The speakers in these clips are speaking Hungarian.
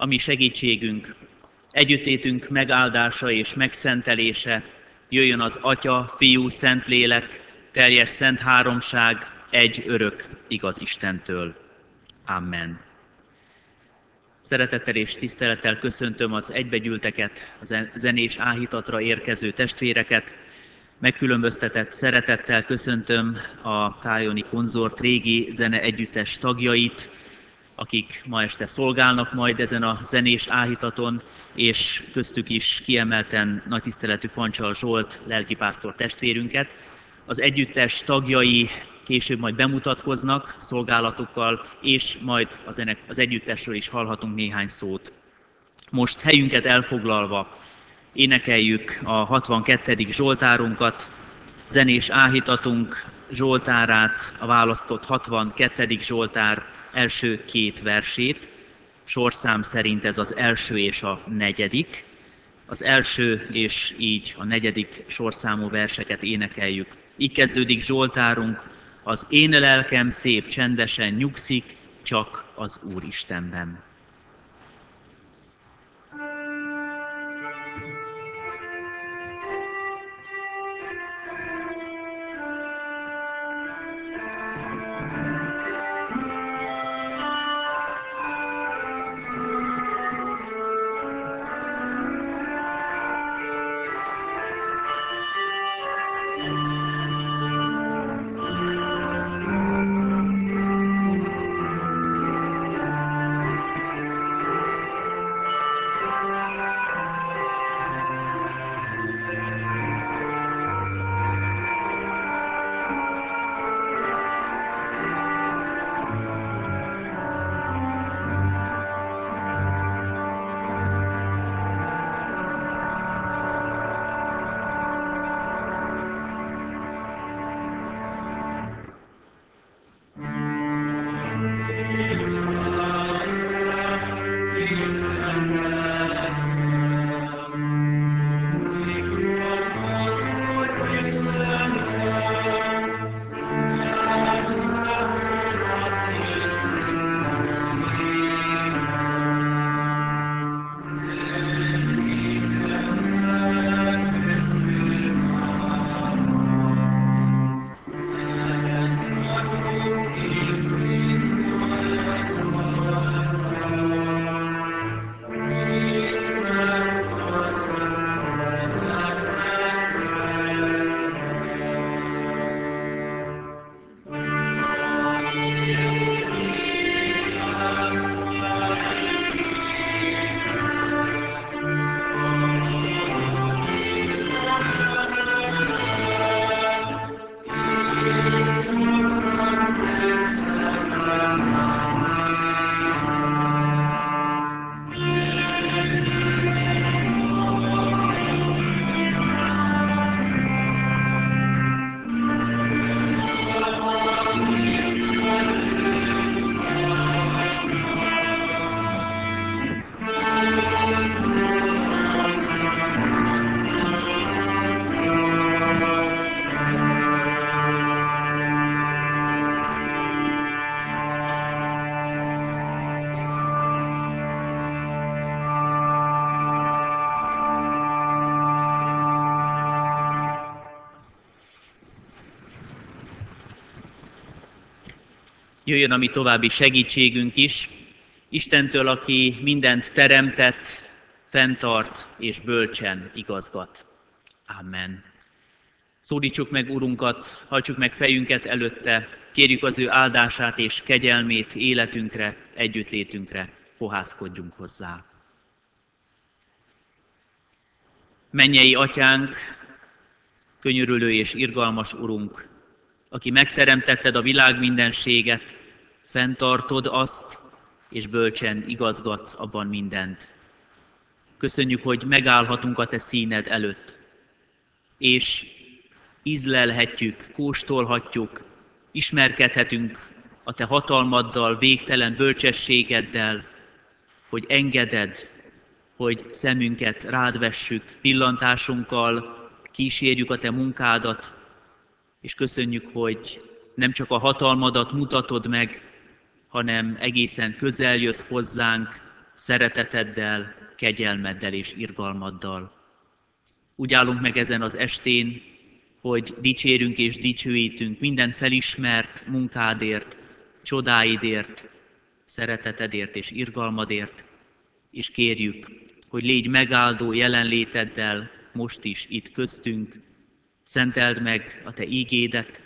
a mi segítségünk, együttétünk megáldása és megszentelése, jöjjön az Atya, Fiú, Szentlélek, teljes szent háromság, egy örök, igaz Istentől. Amen. Szeretettel és tisztelettel köszöntöm az egybegyűlteket, a zenés áhítatra érkező testvéreket. Megkülönböztetett szeretettel köszöntöm a Kájoni Konzort régi zeneegyüttes tagjait, akik ma este szolgálnak majd ezen a zenés áhítaton, és köztük is kiemelten nagy tiszteletű Fancsal Zsolt lelkipásztor testvérünket. Az együttes tagjai később majd bemutatkoznak szolgálatukkal, és majd az együttesről is hallhatunk néhány szót. Most helyünket elfoglalva énekeljük a 62. Zsoltárunkat, zenés áhítatunk Zsoltárát, a választott 62. Zsoltár első két versét. Sorszám szerint ez az első és a negyedik. Az első és így a negyedik sorszámú verseket énekeljük. Így kezdődik Zsoltárunk, az én lelkem szép csendesen nyugszik, csak az Úr Istenben. Jöjjön a mi további segítségünk is, Istentől, aki mindent teremtett, fenntart és bölcsen igazgat. Amen. Szólítsuk meg Urunkat, hajtsuk meg fejünket előtte, kérjük az ő áldását és kegyelmét életünkre, együttlétünkre, fohászkodjunk hozzá. Mennyei Atyánk, könyörülő és irgalmas Urunk, aki megteremtetted a világ mindenséget, fenntartod azt, és bölcsen igazgatsz abban mindent. Köszönjük, hogy megállhatunk a te színed előtt, és ízlelhetjük, kóstolhatjuk, ismerkedhetünk a te hatalmaddal, végtelen bölcsességeddel, hogy engeded, hogy szemünket rád vessük, pillantásunkkal kísérjük a te munkádat, és köszönjük, hogy nem csak a hatalmadat mutatod meg, hanem egészen közel jössz hozzánk, szereteteddel, kegyelmeddel és irgalmaddal. Úgy állunk meg ezen az estén, hogy dicsérünk és dicsőítünk minden felismert munkádért, csodáidért, szeretetedért és irgalmadért, és kérjük, hogy légy megáldó jelenléteddel most is itt köztünk, szenteld meg a Te ígédet,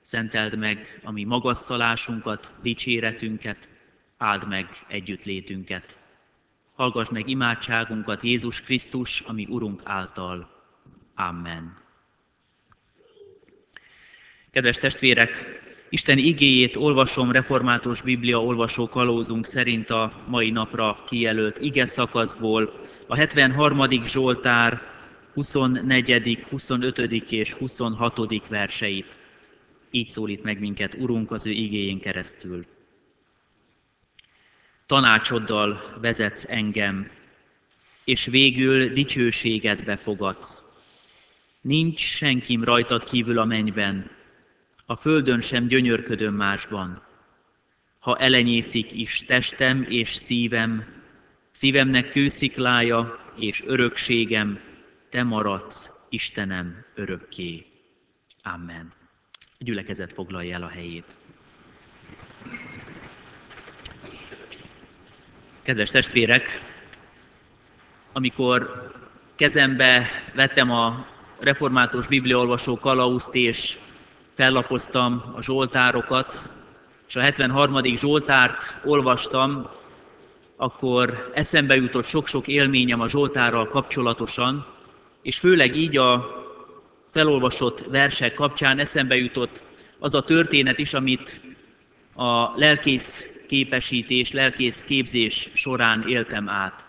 szenteld meg a mi magasztalásunkat, dicséretünket, áld meg együttlétünket. Hallgass meg imádságunkat Jézus Krisztus, a mi Urunk által. Amen. Kedves testvérek, Isten igéjét olvasom református Biblia olvasó kalózunk szerint a mai napra kijelölt ige szakaszból, a 73. Zsoltár 24., 25. és 26. verseit. Így szólít meg minket Urunk az ő igéjén keresztül. Tanácsoddal vezetsz engem, és végül dicsőségedbe fogadsz. Nincs senkim rajtad kívül a mennyben, a földön sem gyönyörködöm másban. Ha elenyészik is testem és szívem, szívemnek kősziklája és örökségem, Te maradsz, Istenem, örökké. Amen. A gyülekezet foglalja el a helyét. Kedves testvérek, amikor kezembe vettem a református bibliaolvasó kalauzt és fellapoztam a zsoltárokat, és a 73. zsoltárt olvastam, akkor eszembe jutott sok-sok élményem a zsoltárral kapcsolatosan, és főleg így a felolvasott versek kapcsán eszembe jutott az a történet is, amit a lelkész képesítés, lelkész képzés során éltem át.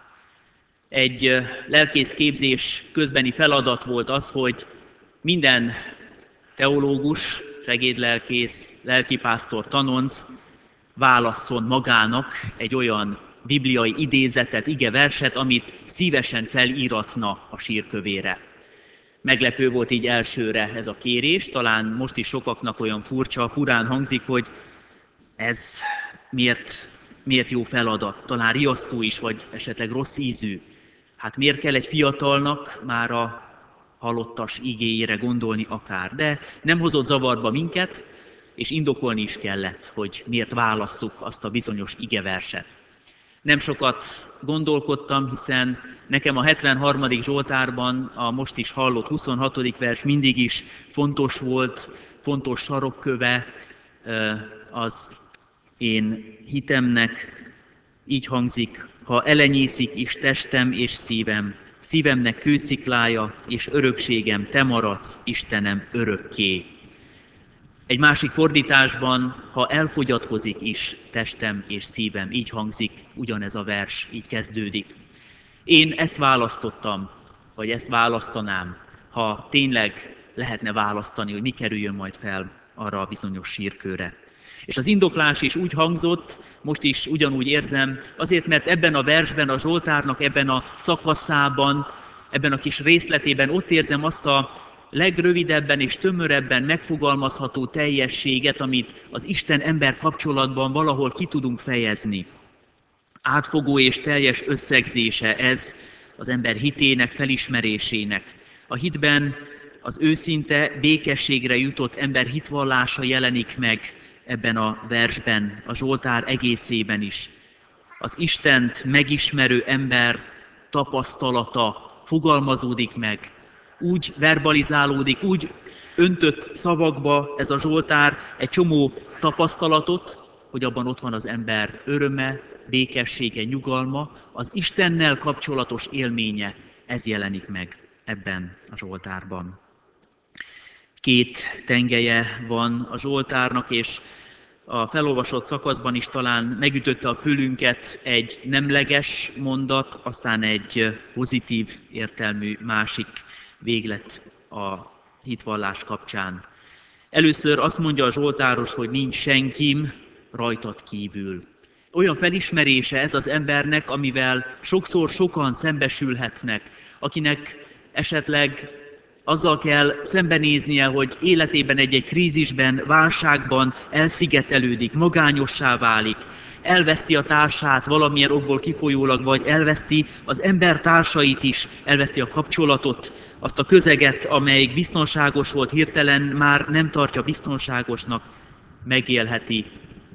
Egy lelkész képzés közbeni feladat volt az, hogy minden teológus, segédlelkész, lelkipásztor, tanonc válasszon magának egy olyan bibliai idézetet, igeverset, amit szívesen felíratna a sírkövére. Meglepő volt így elsőre ez a kérés, talán most is sokaknak olyan furán hangzik, hogy ez miért jó feladat, talán riasztó is, vagy esetleg rossz ízű. Hát miért kell egy fiatalnak már a halottas igéjére gondolni akár, de nem hozott zavarba minket, és indokolni is kellett, hogy miért válasszuk azt a bizonyos igeverset. Nem sokat gondolkodtam, hiszen nekem a 73. Zsoltárban a most is hallott 26. vers mindig is fontos volt, fontos sarokköve az én hitemnek. Így hangzik, ha elenyészik is testem és szívem, szívemnek kősziklája és örökségem, Te maradsz, Istenem, örökké. Egy másik fordításban, ha elfogyatkozik is testem és szívem, így hangzik ugyanez a vers, így kezdődik. Én ezt választottam, vagy ezt választanám, ha tényleg lehetne választani, hogy mi kerüljön majd fel arra a bizonyos sírkőre. És az indoklás is úgy hangzott, most is ugyanúgy érzem, azért, mert ebben a versben, a zsoltárnak, ebben a szakaszában, ebben a kis részletében ott érzem azt a legrövidebben és tömörebben megfogalmazható teljességet, amit az Isten-ember kapcsolatban valahol ki tudunk fejezni. Átfogó és teljes összegzése ez az ember hitének, felismerésének. A hitben az őszinte békességre jutott ember hitvallása jelenik meg, ebben a versben, a zsoltár egészében is. Az Istent megismerő ember tapasztalata fogalmazódik meg, úgy verbalizálódik, úgy öntött szavakba ez a zsoltár egy csomó tapasztalatot, hogy abban ott van az ember öröme, békessége, nyugalma, az Istennel kapcsolatos élménye, ez jelenik meg ebben a zsoltárban. Két tengelye van a zsoltárnak, és a felolvasott szakaszban is talán megütötte a fülünket egy nemleges mondat, aztán egy pozitív értelmű másik véglet a hitvallás kapcsán. Először azt mondja a zsoltáros, hogy nincs senkim rajtad kívül. Olyan felismerése ez az embernek, amivel sokszor sokan szembesülhetnek, akinek esetleg azzal kell szembenéznie, hogy életében egy-egy krízisben, válságban elszigetelődik, magányossá válik, elveszti a társát valamilyen okból kifolyólag, vagy elveszti az ember társait is, elveszti a kapcsolatot, azt a közeget, amelyik biztonságos volt, hirtelen már nem tartja biztonságosnak, megélheti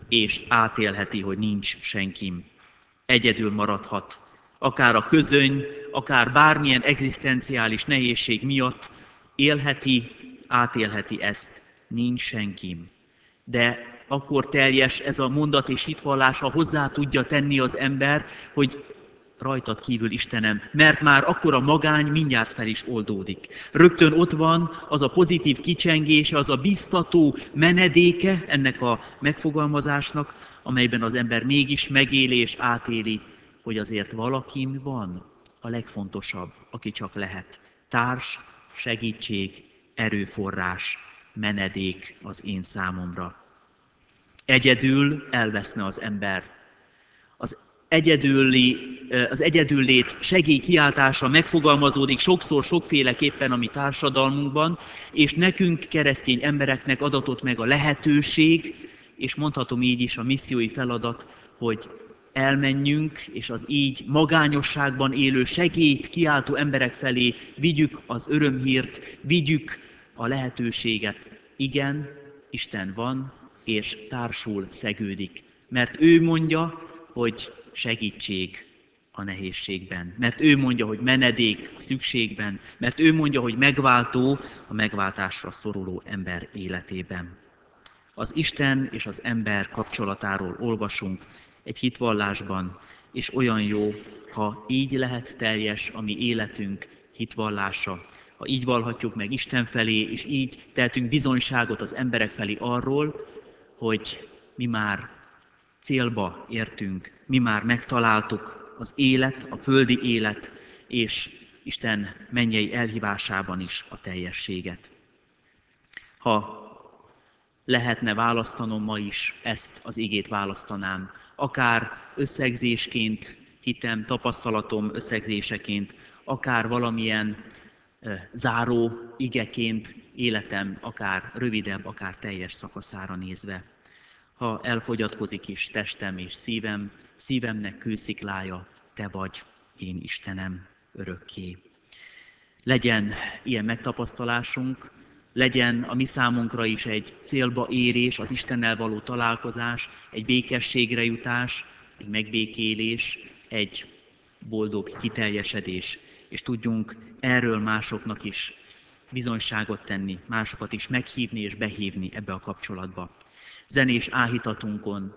és átélheti, hogy nincs senkim. Egyedül maradhat, akár a közöny, akár bármilyen egzisztenciális nehézség miatt élheti, átélheti ezt, nincs senkim. De akkor teljes ez a mondat és hitvallása hozzá tudja tenni az ember, hogy rajtad kívül, Istenem, mert már akkor a magány mindjárt fel is oldódik. Rögtön ott van az a pozitív kicsengése, az a biztató menedéke ennek a megfogalmazásnak, amelyben az ember mégis megéli és átéli, hogy azért valakin van a legfontosabb, aki csak lehet. Társ, segítség, erőforrás, menedék az én számomra. Egyedül elveszne az ember. Az egyedüllét segélykiáltása megfogalmazódik sokszor, sokféleképpen a mi társadalmunkban, és nekünk, keresztény embereknek adatott meg a lehetőség, és mondhatom így is a missziói feladat, hogy elmenjünk, és az így magányosságban élő, segélyt kiáltó emberek felé vigyük az örömhírt, vigyük a lehetőséget. Igen, Isten van, és társul szegődik, mert ő mondja, hogy segítség a nehézségben, mert ő mondja, hogy menedék a szükségben, mert ő mondja, hogy megváltó a megváltásra szoruló ember életében. Az Isten és az ember kapcsolatáról olvasunk egy hitvallásban, és olyan jó, ha így lehet teljes a mi életünk hitvallása, ha így vallhatjuk meg Isten felé, és így tehetünk bizonyságot az emberek felé arról, hogy mi már célba értünk, mi már megtaláltuk az élet, a földi élet, és Isten mennyei elhívásában is a teljességet. Ha lehetne választanom ma is, ezt az igét választanám, akár összegzésként, hitem, tapasztalatom összegzéseként, akár valamilyen záró igeként életem, akár rövidebb, akár teljes szakaszára nézve. Ha elfogyatkozik is testem és szívem, szívemnek kősziklája, te vagy, én Istenem, örökké. Legyen ilyen megtapasztalásunk, legyen a mi számunkra is egy célba érés, az Istennel való találkozás, egy békességre jutás, egy megbékélés, egy boldog kiteljesedés, és tudjunk erről másoknak is bizonyságot tenni, másokat is meghívni és behívni ebbe a kapcsolatba. Zenés áhítatunkon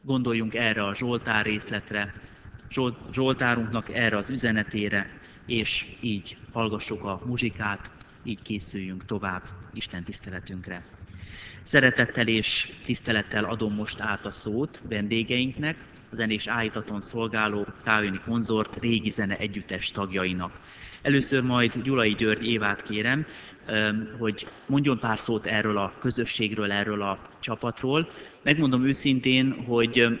gondoljunk erre a Zsoltár részletre, Zsoltárunknak erre az üzenetére, és így hallgassuk a muzsikát, így készüljünk tovább Isten tiszteletünkre. Szeretettel és tisztelettel adom most át a szót vendégeinknek, a zenés áhítaton szolgáló Kájoni Konzort régi zene együttes tagjainak. Először majd Gyulai György Évát kérem, hogy mondjon pár szót erről a közösségről, erről a csapatról. Megmondom őszintén, hogy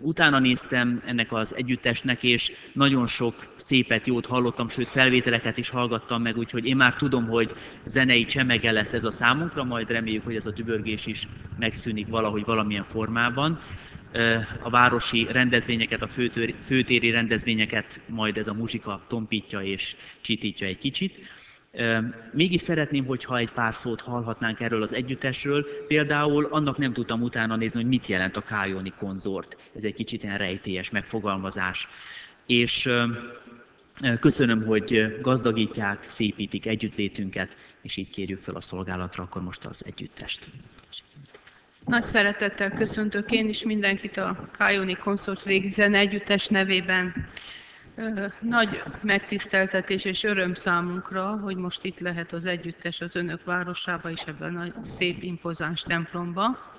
utána néztem ennek az együttesnek, és nagyon sok szépet, jót hallottam, sőt felvételeket is hallgattam meg, úgyhogy én már tudom, hogy zenei csemege lesz ez a számunkra, majd reméljük, hogy ez a dübörgés is megszűnik valahogy valamilyen formában. A városi rendezvényeket, a főtéri rendezvényeket majd ez a muzsika tompítja és csitítja egy kicsit. Mégis szeretném, hogyha egy pár szót hallhatnánk erről az együttesről, például annak nem tudtam utána nézni, hogy mit jelent a Kájoni Konzort. Ez egy kicsit ilyen rejtélyes megfogalmazás. És köszönöm, hogy gazdagítják, szépítik együttlétünket, és így kérjük fel a szolgálatra akkor most az együttest. Nagy szeretettel köszöntök én is mindenkit a Kájoni Konzort régi zene együttes nevében. Nagy megtiszteltetés és öröm számunkra, hogy most itt lehet az együttes az önök városába és ebben a szép impozáns templomba.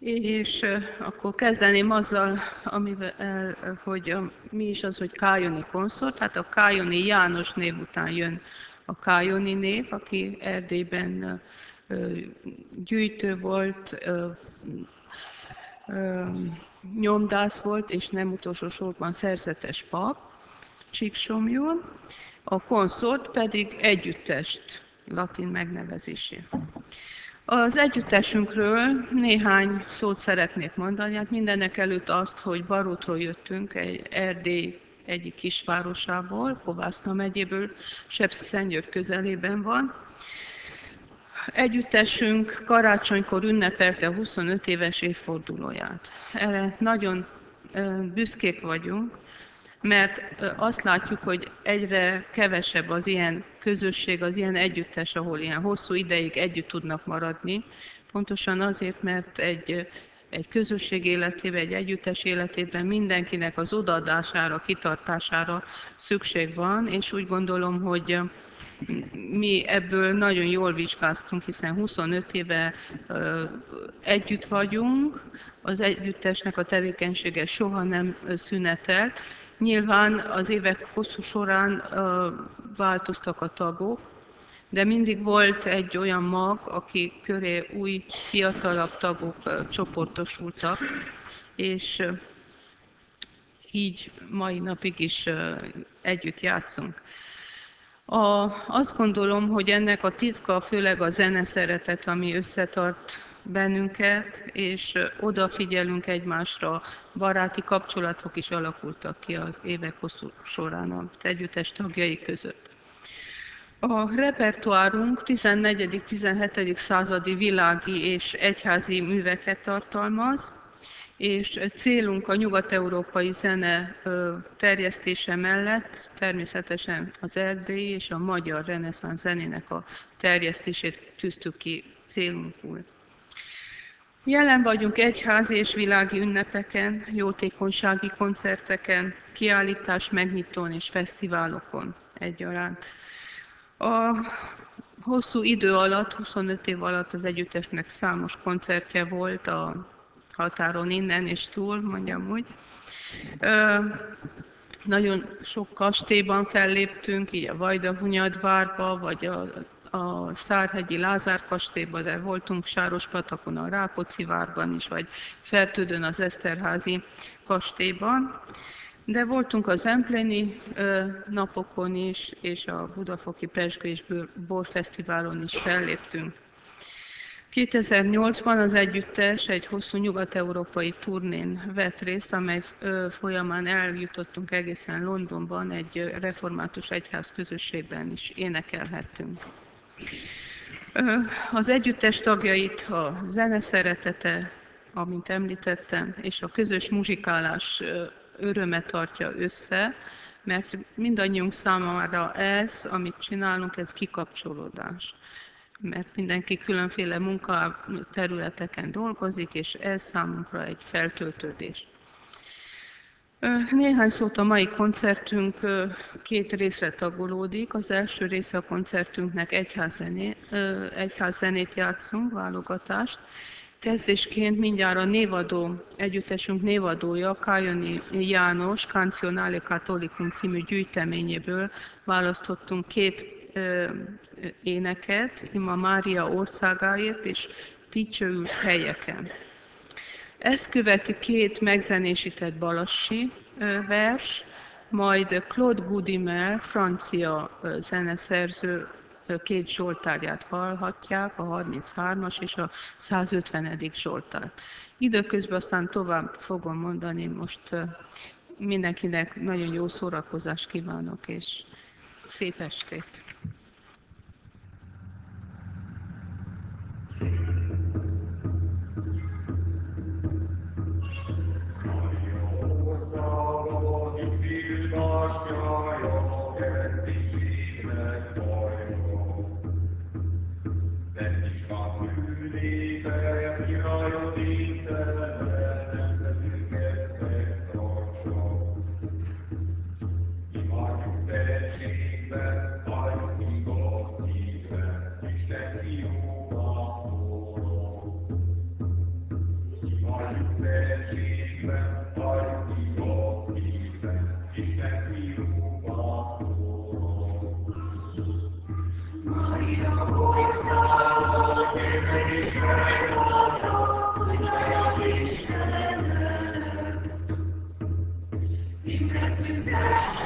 És akkor kezdeném azzal, amivel, hogy mi is az, hogy Kájoni Konzort. Hát a Kájoni János név után jön a Kájoni név, aki Erdélyben gyűjtő volt, nyomdász volt, és nem utolsó sorban szerzetes pap. Csíksomjón, a konzort pedig együttest latin megnevezésé. Az együttesünkről néhány szót szeretnék mondani, hát mindenek előtt azt, hogy Barótról jöttünk, egy Erdély egyik kisvárosából, Kovászna megyéből, Sepsiszentgyörgy közelében van. Együttesünk karácsonykor ünnepelte a 25 éves évfordulóját. Erre nagyon büszkék vagyunk, mert azt látjuk, hogy egyre kevesebb az ilyen közösség, az ilyen együttes, ahol ilyen hosszú ideig együtt tudnak maradni. Pontosan azért, mert egy közösség életében, egy együttes életében mindenkinek az odaadására, kitartására szükség van, és úgy gondolom, hogy mi ebből nagyon jól vizsgáztunk, hiszen 25 éve együtt vagyunk, az együttesnek a tevékenysége soha nem szünetelt. Nyilván az évek hosszú során változtak a tagok, de mindig volt egy olyan mag, aki köré új, fiatalabb tagok csoportosultak, és így mai napig is együtt játszunk. Azt gondolom, hogy ennek a titka főleg a zeneszeretet, ami összetart bennünket, és odafigyelünk egymásra, baráti kapcsolatok is alakultak ki az évek hosszú során az együttes tagjai között. A repertoárunk 14.-17. századi világi és egyházi műveket tartalmaz, és célunk a nyugat-európai zene terjesztése mellett természetesen az erdélyi és a magyar reneszánsz zenének a terjesztését tűztük ki célunkul. Jelen vagyunk egyházi és világi ünnepeken, jótékonysági koncerteken, kiállítás megnyitón és fesztiválokon egyaránt. A hosszú idő alatt, 25 év alatt az együttesnek számos koncertje volt a határon innen és túl, mondjam úgy. Nagyon sok kastélyban felléptünk, így a Vajdahunyad várba, vagy a Szárhegyi Lázár kastélyban, de voltunk Sárospatakon, a Rákóczi várban is, vagy Fertődön az Eszterházi kastélyban. De voltunk az empléni napokon is, és a budafoki Pezsgő és Borfesztiválon is felléptünk. 2008-ban az együttes egy hosszú nyugat-európai turnén vett részt, amely folyamán eljutottunk egészen Londonban, egy református egyház közösségben is énekelhettünk. Az együttes tagjait a zene szeretete, amint említettem, és a közös muzsikálás öröme tartja össze, mert mindannyiunk számára ez, amit csinálunk, ez kikapcsolódás. Mert mindenki különféle munkaterületeken dolgozik, és ez számunkra egy feltöltődés. Néhány szót a mai koncertünk két részre tagolódik. Az első része a koncertünknek egyházzenét játszunk, válogatást. Kezdésként mindjárt a névadó, együttesünk névadója, Kájoni János Cancionale Catholicum című gyűjteményéből választottunk két éneket, Ima Mária országáért és Dicsőült helyeken. Ezt követi két megzenésített Balassi vers, majd Claude Goudimel, francia zeneszerző két zsoltárját hallhatják, a 33-as és a 150. zsoltárt. Időközben aztán tovább fogom mondani, most mindenkinek nagyon jó szórakozást kívánok, és szép estét! Yes.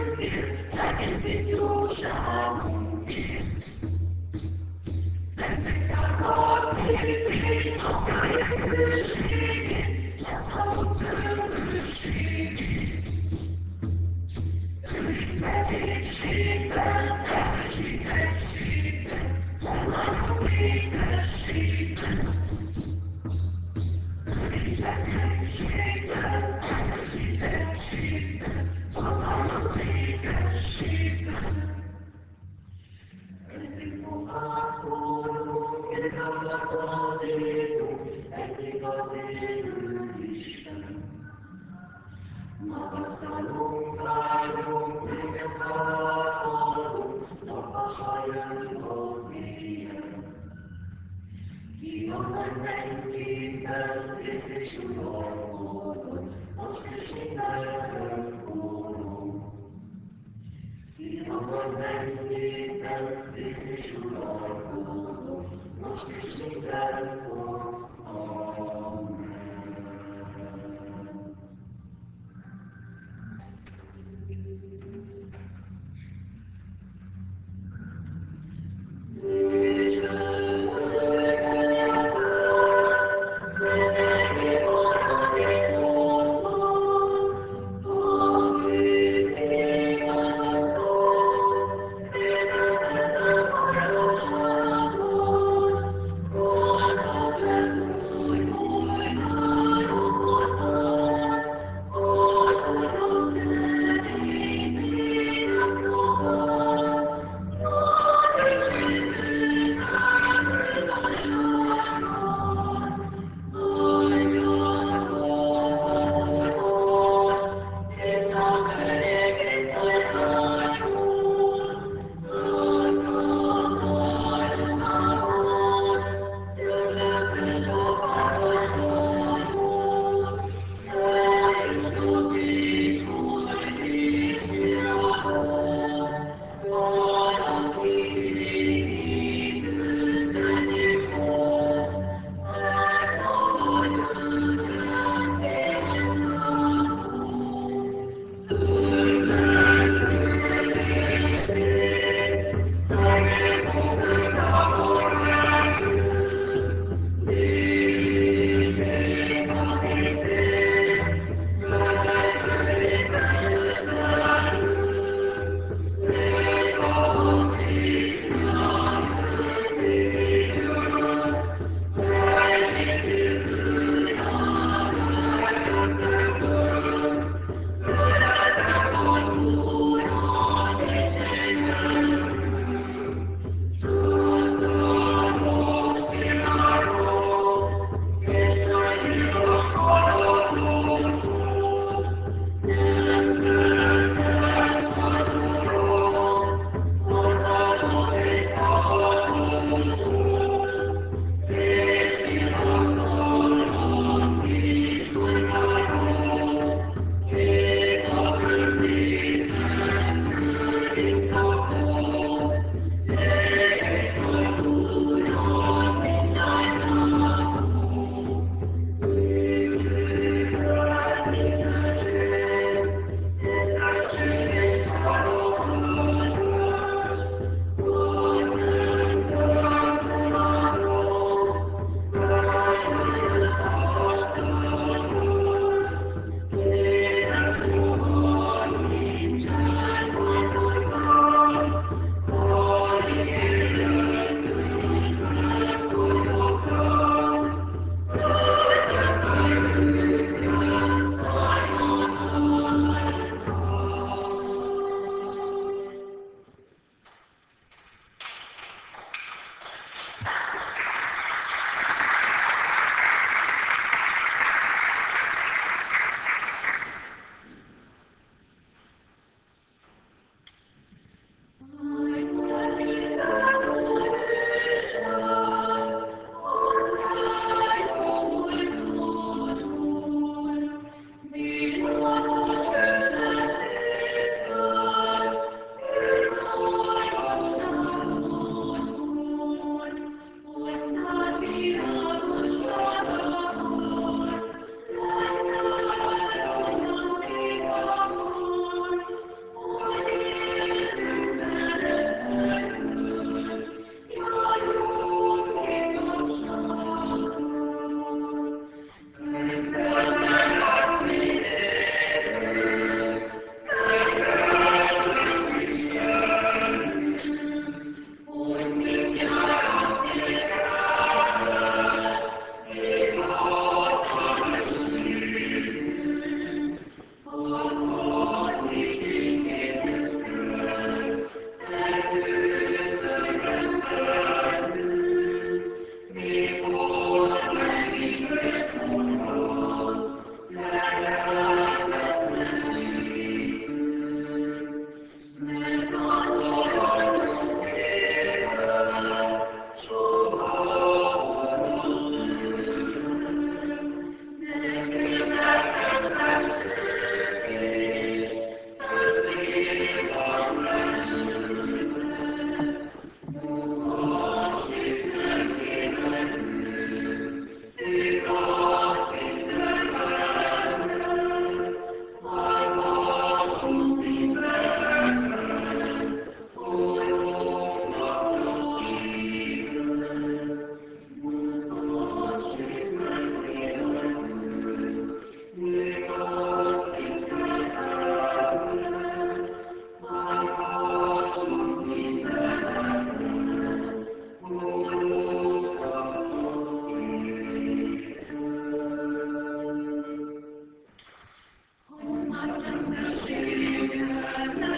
Amen.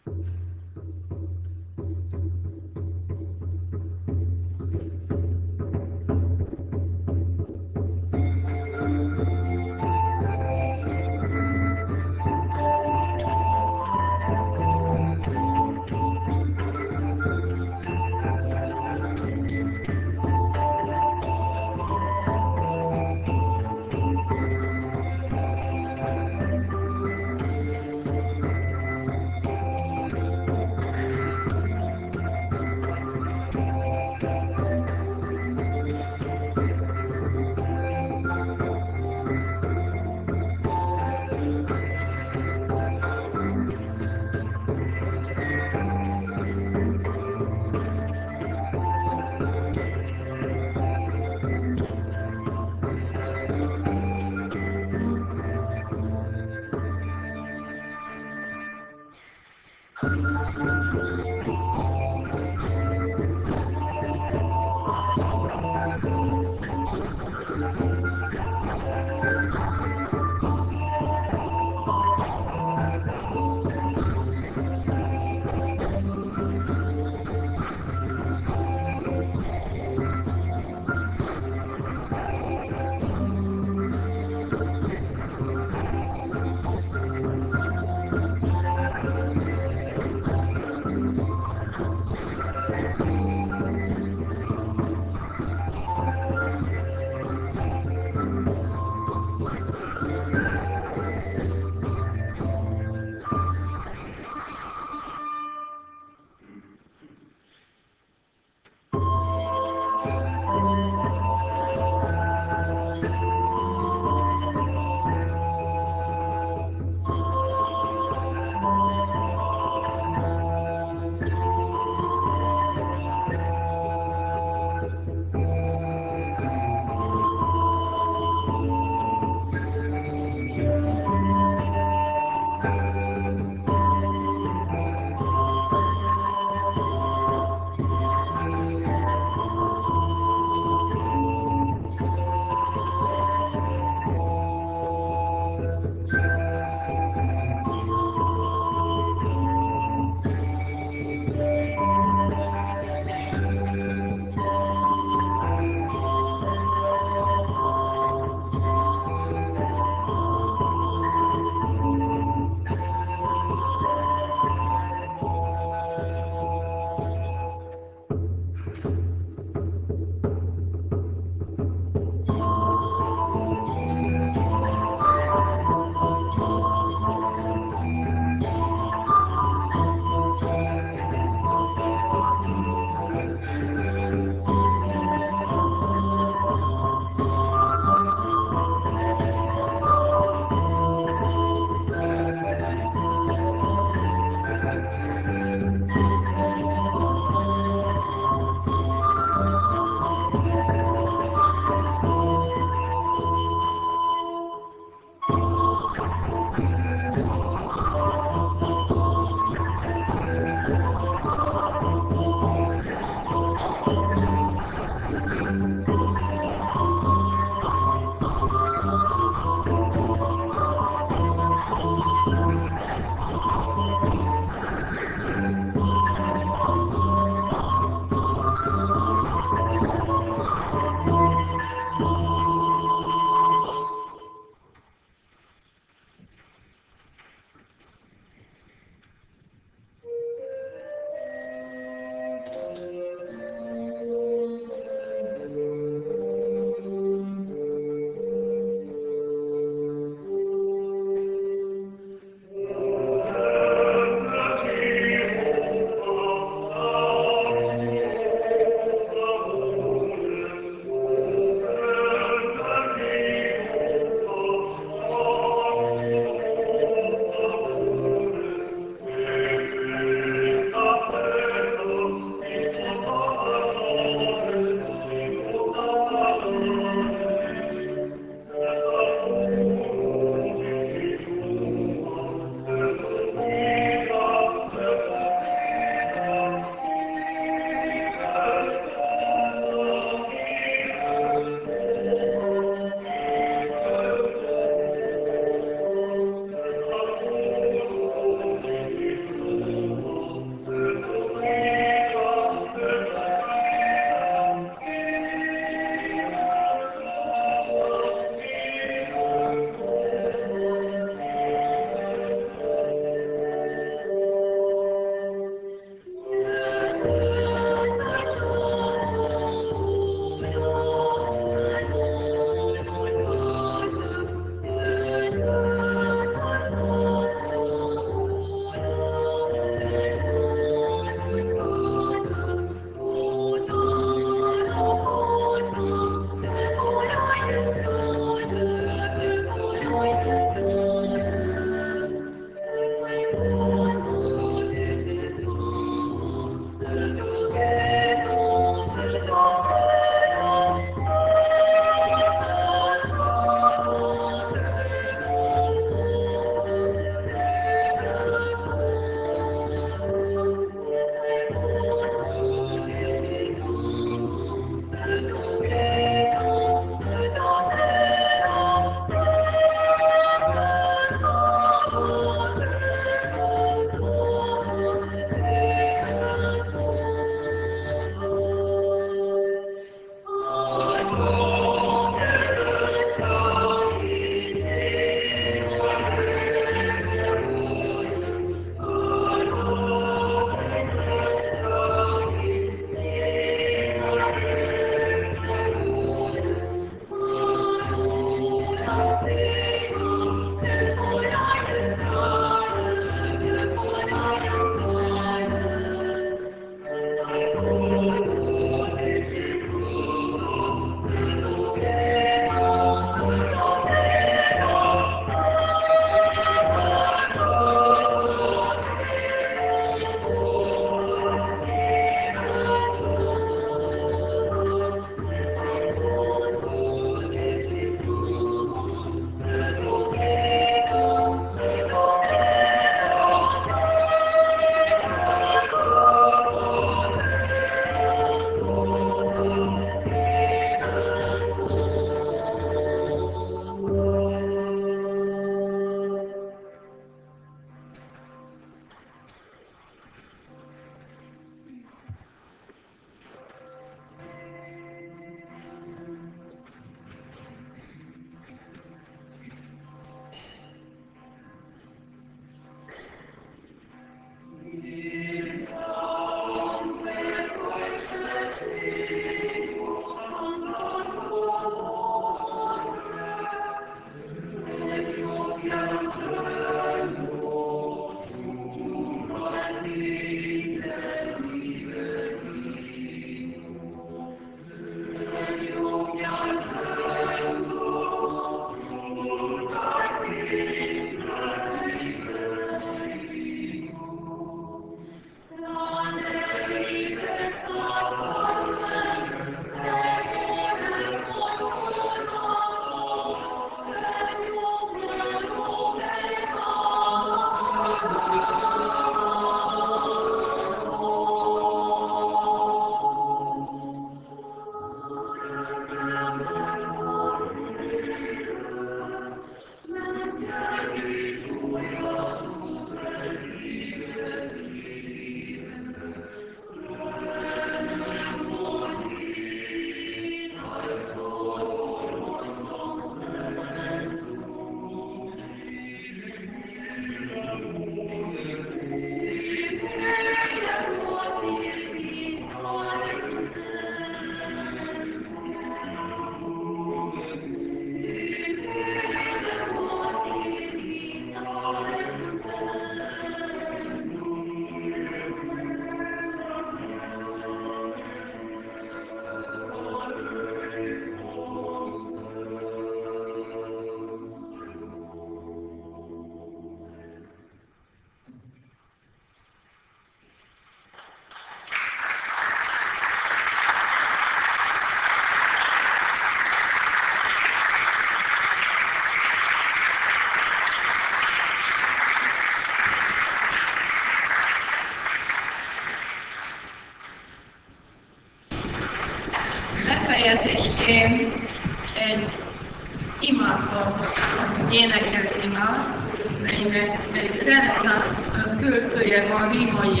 énekelt imád, melynek egy reneszánsz költője van, Rímai.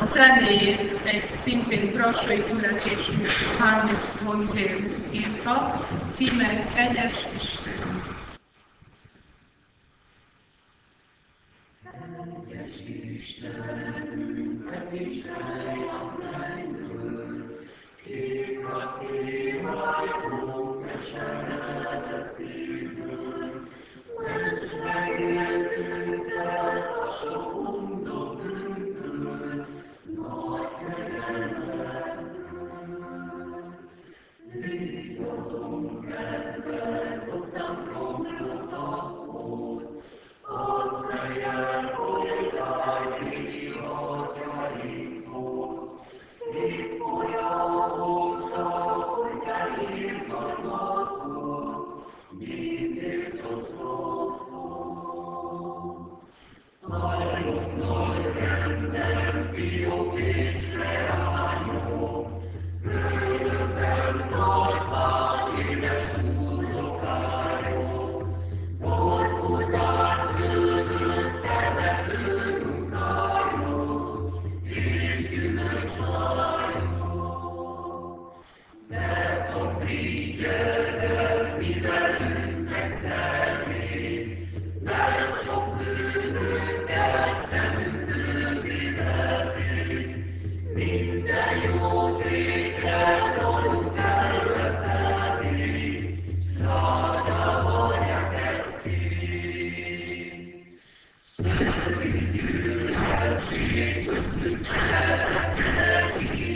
A zenéjét egy szintén brassai születésű Hannes Montelius írta, címe Kegyes Isten. Kegyes Isten, megviselj a mennyből, kékat kémajtó keseredet szívből, mentsd meg értünket a sokundó bűntől, nagy kegyelemről. Légy azon kedved, hozzám romlott ahhoz, az ne jel, hogy állj hatjaikhoz. Épp olyan voltál, hogy elér nagyhoz, mint érsz a szóhoz. Hallom nagy rendben, fiók és leányok, bőlöben tartvány édes úrdokályok, borgozál tőlőd temető munkályok, és üvös szájok. Mert a figyelmet mi velünk megszernéd, mert sok bűnökkel szemünk közéleték, minden jó tétet róluk elveszelnéd, s rádába nyekeszték. Szökjük gyűlöltség, szökjük szeretetség,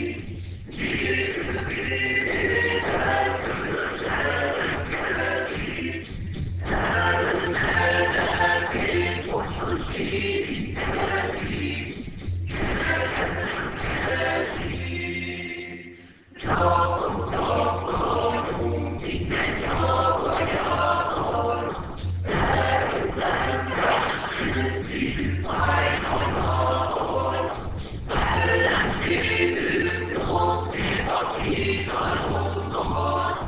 Jézus évében közös szeretetség, Áldott eltehetnénk, hosszú csícsi szeretség, szeretetes szeretség. Csakot akartunk, minden csak a gyakor, Eltudlán tessünk, szívünk fájtanyakor, ellenfélünk ott ér a csinálunkat,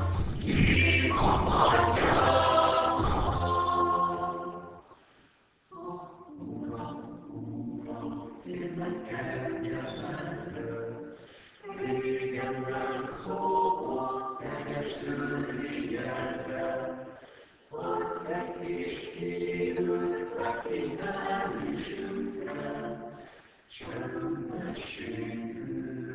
Kím akarjál. Tényleg kegyelmedről, régenben szólott kegyes törvényedre, hogy te is kérőd, megvédelmésünkre, csöndességünkre.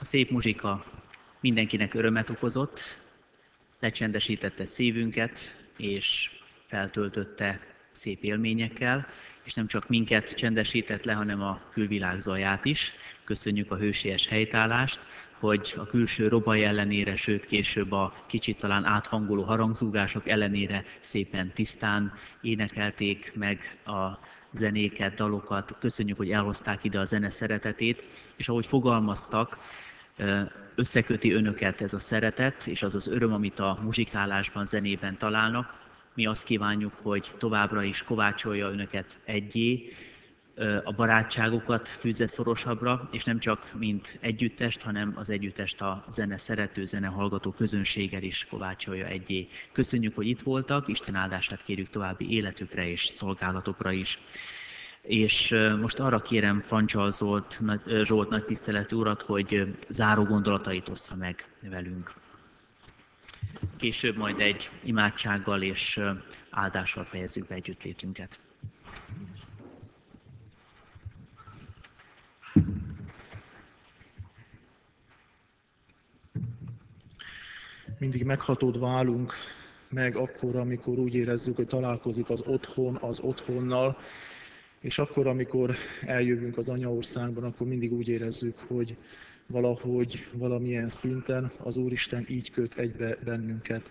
Szép muzsika mindenkinek örömet okozott, lecsendesítette szívünket, és feltöltötte szép élményekkel, és nem csak minket csendesített le, hanem a külvilág zaját is. Köszönjük a hősies helytállást, hogy a külső robaj ellenére, sőt később a kicsit talán áthangoló harangzúgások ellenére szépen tisztán énekelték meg a zenéket, dalokat. Köszönjük, hogy elhozták ide a zene szeretetét, és ahogy fogalmaztak, összeköti önöket ez a szeretet, és az az öröm, amit a muzsikálásban, zenében találnak. Mi azt kívánjuk, hogy továbbra is kovácsolja önöket egyé, a barátságokat fűzze szorosabbra, és nem csak mint együttest, hanem az együttest a zene szerető, zenehallgató közönséggel is kovácsolja egyé. Köszönjük, hogy itt voltak, Isten áldását kérjük további életükre és szolgálatokra is. És most arra kérem Fancsal Zsolt nagytiszteletű urat, hogy záró gondolatait ossza meg velünk. Később majd egy imádsággal és áldással fejezzük be együttlétünket. Mindig meghatódva állunk meg akkor, amikor úgy érezzük, hogy találkozik az otthon az otthonnal, és akkor, amikor eljövünk az anyaországban, akkor mindig úgy érezzük, hogy valahogy, valamilyen szinten az Úristen így köt egybe bennünket.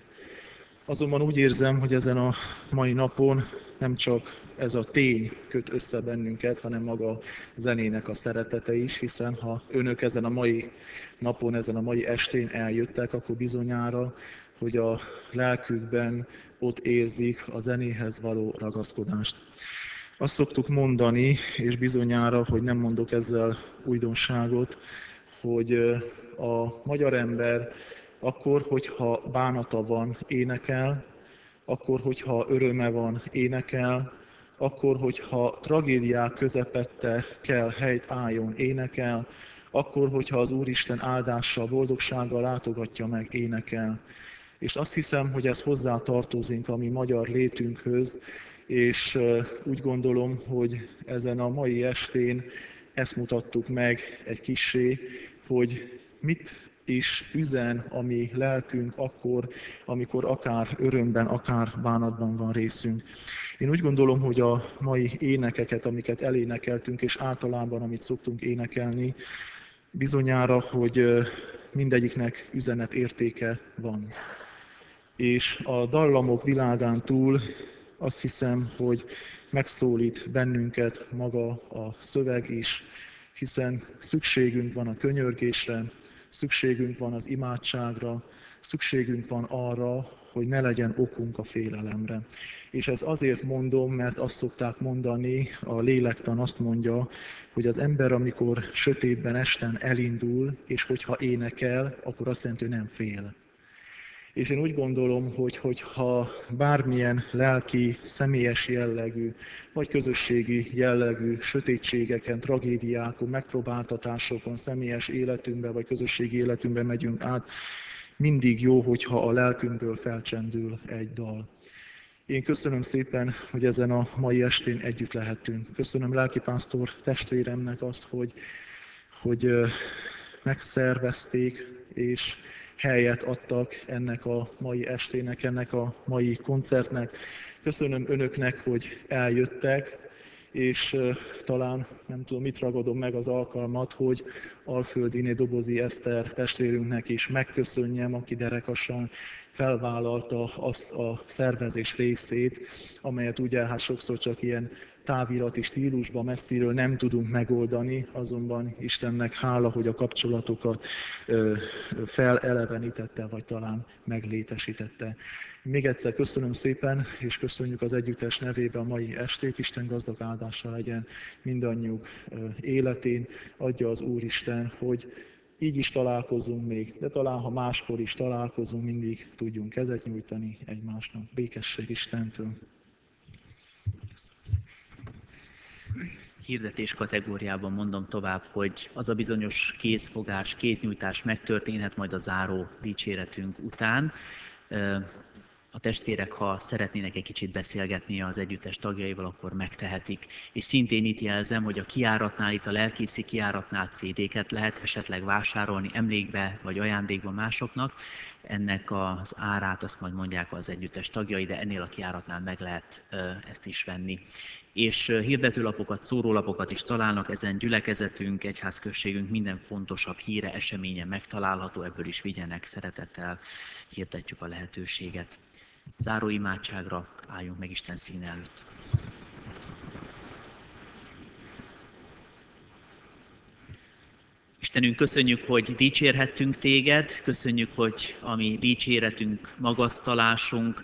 Azonban úgy érzem, hogy ezen a mai napon nem csak ez a tény köt össze bennünket, hanem maga a zenének a szeretete is, hiszen ha önök ezen a mai napon, ezen a mai estén eljöttek, akkor bizonyára, hogy a lelkükben ott érzik a zenéhez való ragaszkodást. Azt szoktuk mondani, és bizonyára, hogy nem mondok ezzel újdonságot, hogy a magyar ember akkor, hogyha bánata van, énekel, akkor, hogyha öröme van, énekel, akkor, hogyha tragédiák közepette kell helyt álljon, énekel, akkor, hogyha az Úristen áldással, boldogsággal látogatja meg, énekel. És azt hiszem, hogy ez hozzá tartozik a mi magyar létünkhöz, és úgy gondolom, hogy ezen a mai estén ezt mutattuk meg egy kissé, hogy mit is üzen a mi lelkünk akkor, amikor akár örömben, akár bánatban van részünk. Én úgy gondolom, hogy a mai énekeket, amiket elénekeltünk, és általában, amit szoktunk énekelni, bizonyára, hogy mindegyiknek üzenetértéke van. És a dallamok világán túl azt hiszem, hogy megszólít bennünket maga a szöveg is, hiszen szükségünk van a könyörgésre, szükségünk van az imádságra, szükségünk van arra, hogy ne legyen okunk a félelemre. És ez azért mondom, mert azt szokták mondani, a lélektan azt mondja, hogy az ember, amikor sötétben esten elindul, és hogyha énekel, akkor azt jelenti, hogy nem fél. És én úgy gondolom, hogy ha bármilyen lelki, személyes jellegű, vagy közösségi jellegű sötétségeken, tragédiákon, megpróbáltatásokon, személyes életünkben, vagy közösségi életünkben megyünk át, mindig jó, hogyha a lelkünkből felcsendül egy dal. Én köszönöm szépen, hogy ezen a mai estén együtt lehettünk. Köszönöm lelkipásztor testvéremnek azt, hogy megszervezték, és helyet adtak ennek a mai estének, ennek a mai koncertnek. Köszönöm önöknek, hogy eljöttek, és talán nem tudom, mit ragadom meg az alkalmat, hogy Alföldiné Dobozi Eszter testvérünknek is megköszönjem, aki derekasan felvállalta azt a szervezés részét, amelyet ugye hát sokszor csak ilyen távirati stílusban messziről nem tudunk megoldani, azonban Istennek hála, hogy a kapcsolatokat felelevenítette, vagy talán meglétesítette. Még egyszer köszönöm szépen, és köszönjük az együttes nevében a mai estét. Isten gazdag áldása legyen mindannyiuk életén. Adja az Úristen, hogy így is találkozunk még, de talán, ha máskor is találkozunk, mindig tudjunk kezet nyújtani egymásnak. Békesség Istentől! Hirdetés kategóriában mondom tovább, hogy az a bizonyos kézfogás, kéznyújtás megtörténhet majd a záró dicséretünk után. A testvérek, ha szeretnének egy kicsit beszélgetni az együttes tagjaival, akkor megtehetik. És szintén itt jelzem, hogy a kijáratnál, itt a lelkészi kijáratnál CD-ket lehet esetleg vásárolni emlékbe vagy ajándékba másoknak. Ennek az árát azt majd mondják az együttes tagjai, de ennél a kijáratnál meg lehet ezt is venni. És hirdetőlapokat, szórólapokat is találnak, ezen gyülekezetünk, egyházközségünk minden fontosabb híre, eseménye megtalálható, ebből is vigyenek, szeretettel hirdetjük a lehetőséget. Záró imádságra álljunk meg Isten színe előtt. Istenünk, köszönjük, hogy dicsérhettünk Téged, köszönjük, hogy a mi dicséretünk, magasztalásunk,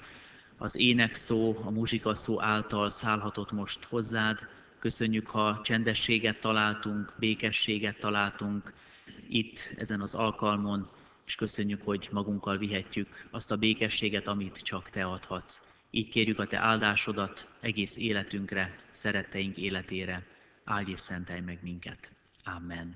az énekszó, a muzsikaszó által szállhatott most hozzád. Köszönjük, ha csendességet találtunk, békességet találtunk itt, ezen az alkalmon, és köszönjük, hogy magunkkal vihetjük azt a békességet, amit csak Te adhatsz. Így kérjük a Te áldásodat egész életünkre, szeretteink életére. Áldj és szentelj meg minket. Amen.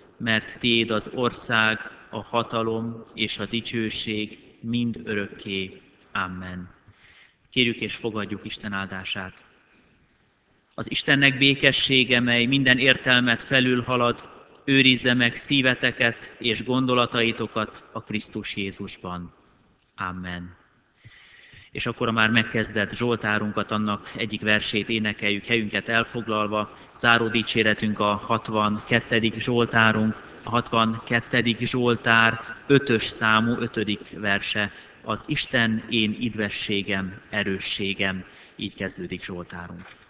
mert tiéd az ország, a hatalom és a dicsőség mind örökké. Amen. Kérjük és fogadjuk Isten áldását. Az Istennek békessége, mely minden értelmet felülhalad, őrizze meg szíveteket és gondolataitokat a Krisztus Jézusban. Amen. És akkor a már megkezdett Zsoltárunkat, annak egyik versét énekeljük, helyünket elfoglalva. Záró dicséretünk a 62. Zsoltárunk, a 62. Zsoltár 5-ös számú 5. verse. Az Isten én idvességem, erősségem. Így kezdődik Zsoltárunk.